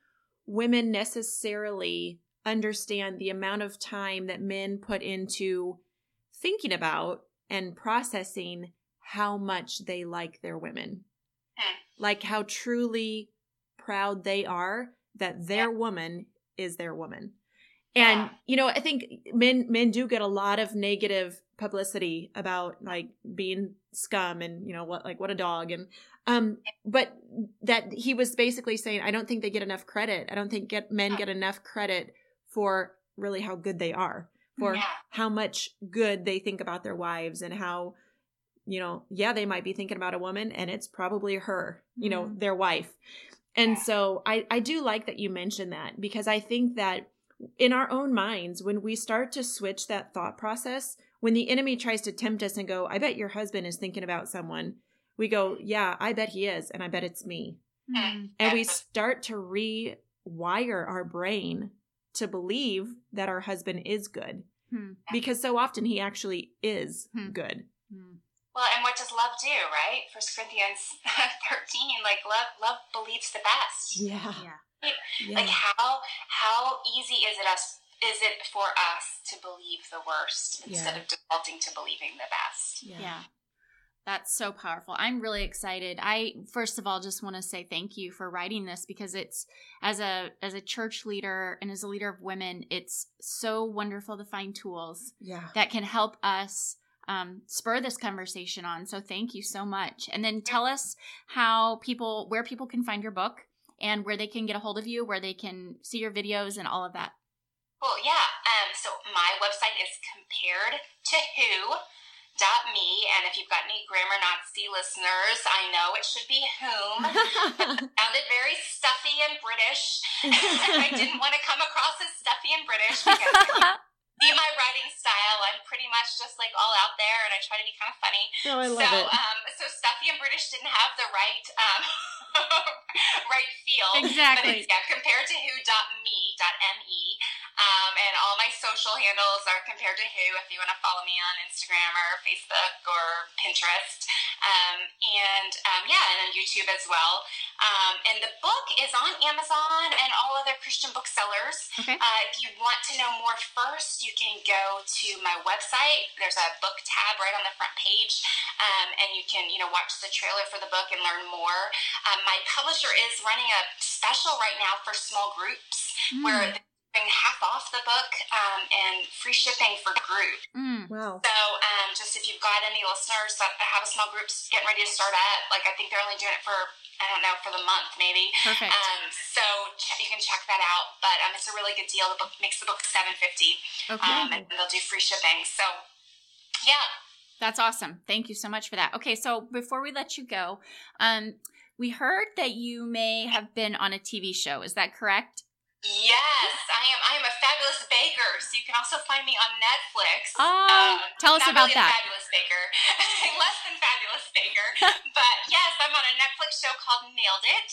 women necessarily understand the amount of time that men put into thinking about and processing how much they like their women, like how truly proud they are that their woman is their woman. And, you know, I think men men do get a lot of negative publicity about like being scum and, you know, what like what a dog. And um, but that he was basically saying, I don't think they get enough credit. I don't think get, men get enough credit for really how good they are, for yeah. how much good they think about their wives and how, you know, yeah, they might be thinking about a woman and it's probably her, you know, mm-hmm. their wife. And yeah. so I, I do like that you mentioned that, because I think that in our own minds, when we start to switch that thought process, when the enemy tries to tempt us and go, I bet your husband is thinking about someone, we go, yeah, I bet he is. And I bet it's me. Mm-hmm. And we start to rewire our brain to believe that our husband is good mm-hmm. because so often he actually is mm-hmm. good. Mm-hmm. Well, and what does love do, right? First Corinthians thirteen, like love, love believes the best. Yeah. Yeah. Yeah. Like how how easy is it us is it for us to believe the worst instead yeah. of defaulting to believing the best? Yeah. yeah. That's so powerful. I'm really excited. I first of all just want to say thank you for writing this, because it's as a as a church leader and as a leader of women, it's so wonderful to find tools yeah. that can help us Um, spur this conversation on. So thank you so much. And then tell us how people, where people can find your book and where they can get a hold of you, where they can see your videos and all of that. Well, cool, yeah. Um, so my website is compared to who dot me. And if you've got any grammar Nazi listeners, I know it should be whom. It sounded very stuffy and British. I didn't want to come across as stuffy and British because see my writing style. I'm pretty much just like all out there, and I try to be kind of funny. Oh, I love so, it. Um, so stuffy and British didn't have the right, um, right feel. Exactly. But it's, yeah, compared to who dot me dot me. Um, and all my social handles are compared to who. If you want to follow me on Instagram or Facebook or Pinterest, um, and um, yeah, and on YouTube as well. Um, and the book is on Amazon and all other Christian booksellers. Okay. Uh, if you want to know more first, you can go to my website. There's a book tab right on the front page. Um, and you can, you know, watch the trailer for the book and learn more. Um, my publisher is running a special right now for small groups mm. where half off the book um, and free shipping for group. Mm, wow. So um, just if you've got any listeners that have a small group getting ready to start up, like I think they're only doing it for, I don't know, for the month maybe. Perfect. Um, so ch- you can check that out. But um, it's a really good deal. The book makes the book seven dollars and fifty cents. Okay. Um, and they'll do free shipping. So yeah. That's awesome. Thank you so much for that. Okay, so before we let you go, um, we heard that you may have been on a T V show. Is that correct? Yes, I am. I am a fabulous baker. So you can also find me on Netflix. Oh, um, tell us about really that. Not fabulous baker, less than fabulous baker. But yes, I'm on a Netflix show called Nailed It,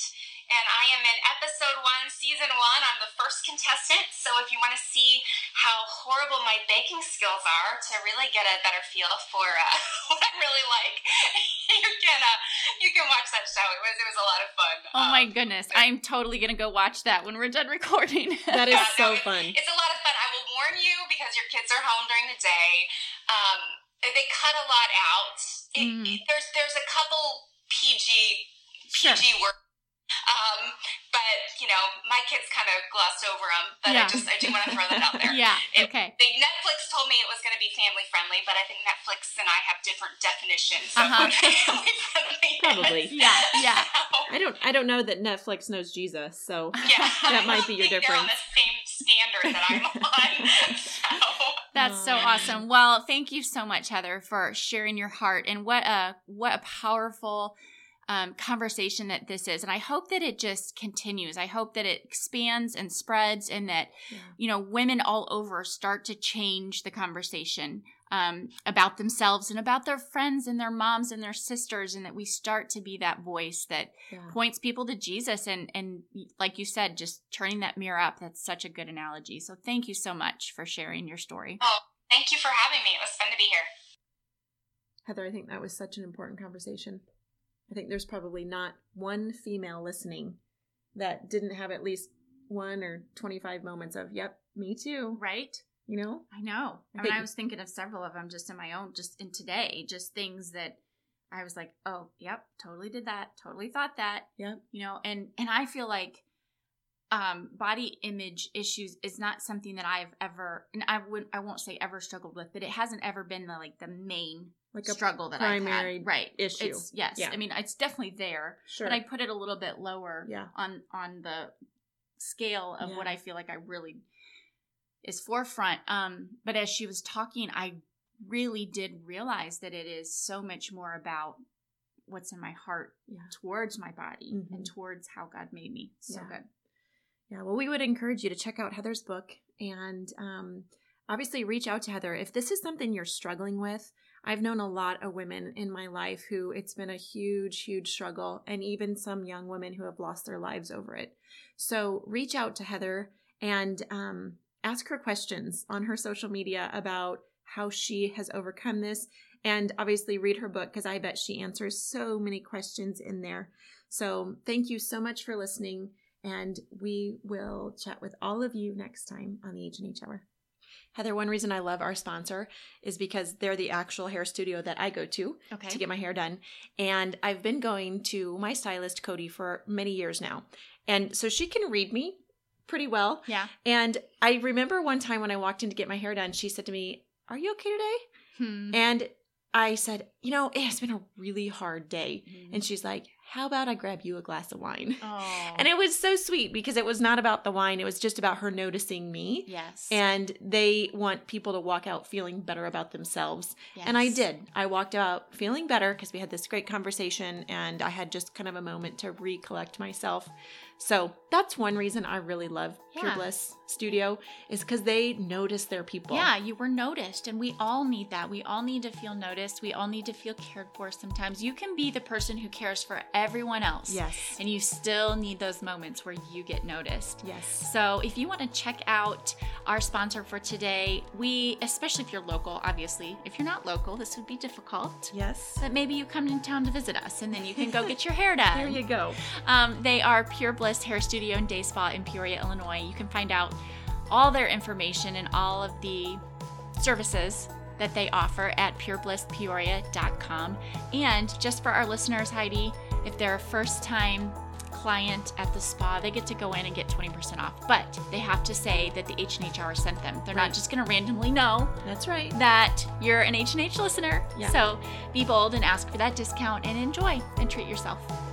and I am in episode one, season one. I'm the first contestant. So if you want to see how horrible my baking skills are, to really get a better feel for uh, what I really like, you can uh, you can watch that show. It was it was a lot of fun. Oh um, my goodness, but I'm totally gonna go watch that when we're done recording. That is yeah, so no, it's, fun. It's a lot of fun. I will warn you because your kids are home during the day. Um, they cut a lot out. It, mm. it, there's there's a couple P G P G sure. words. Um, but you know, my kids kind of glossed over them, but yeah. I just, I do want to throw that out there. yeah. It, okay. They, Netflix told me it was going to be family friendly, but I think Netflix and I have different definitions. So uh-huh. Probably. Yeah. Yeah. So, I don't, I don't know that Netflix knows Jesus. So yeah. that might be your difference. They're on the same standard that I'm on. So. That's so awesome. Well, thank you so much, Heather, for sharing your heart and what a, what a powerful Um, conversation that this is. And I hope that it just continues. I hope that it expands and spreads and that, yeah. you know, women all over start to change the conversation um, about themselves and about their friends and their moms and their sisters. And that we start to be that voice that yeah. points people to Jesus. And, and like you said, just turning that mirror up. That's such a good analogy. So thank you so much for sharing your story. Oh, thank you for having me. It was fun to be here. Heather, I think that was such an important conversation. I think there's probably not one female listening that didn't have at least one or twenty-five moments of, yep, me too. Right. You know? I know. I mean, I was thinking of several of them just in my own, just in today, just things that I was like, oh, yep, totally did that. Totally thought that. Yep. You know, and, and I feel like um, body image issues is not something that I've ever, and I wouldn't, I won't say ever struggled with, but it hasn't ever been the, like the main Like a struggle that I had, right? Issue, it's, yes. Yeah. I mean, it's definitely there, sure. but I put it a little bit lower yeah. on on the scale of yeah. what I feel like I really is forefront. Um, but as she was talking, I really did realize that it is so much more about what's in my heart yeah. towards my body mm-hmm. and towards how God made me. So yeah. good. Yeah. Well, we would encourage you to check out Heather's book and um, obviously reach out to Heather if this is something you're struggling with. I've known a lot of women in my life who it's been a huge, huge struggle, and even some young women who have lost their lives over it. So reach out to Heather and um, ask her questions on her social media about how she has overcome this, and obviously read her book because I bet she answers so many questions in there. So thank you so much for listening, and we will chat with all of you next time on the H and H Hour. Heather, one reason I love our sponsor is because they're the actual hair studio that I go to okay. to get my hair done. And I've been going to my stylist, Cody, for many years now. And so she can read me pretty well. Yeah. And I remember one time when I walked in to get my hair done, she said to me, "Are you okay today?" Hmm. And I said, "You know, it's been a really hard day." Mm-hmm. And she's like, "How about I grab you a glass of wine?" Oh. And it was so sweet because it was not about the wine. It was just about her noticing me. Yes. And they want people to walk out feeling better about themselves. Yes. And I did. I walked out feeling better because we had this great conversation and I had just kind of a moment to recollect myself. So that's one reason I really love yeah. Pure Bliss Studio is because they notice their people. Yeah, you were noticed. And we all need that. We all need to feel noticed. We all need to feel cared for sometimes. You can be the person who cares for everyone. everyone else. Yes. And you still need those moments where you get noticed. Yes. So if you want to check out our sponsor for today, we, especially if you're local, obviously, if you're not local, this would be difficult. Yes. But maybe you come in town to visit us and then you can go get your hair done. There you go. Um, they are Pure Bliss Hair Studio and Day Spa in Peoria, Illinois. You can find out all their information and all of the services that they offer at pure bliss peoria dot com. And just for our listeners, Heidi, if they're a first-time client at the spa, they get to go in and get twenty percent off. But they have to say that the H and H Hour sent them. They're right. not just going to randomly know That's right. that you're an H and H listener. Yeah. So be bold and ask for that discount and enjoy and treat yourself.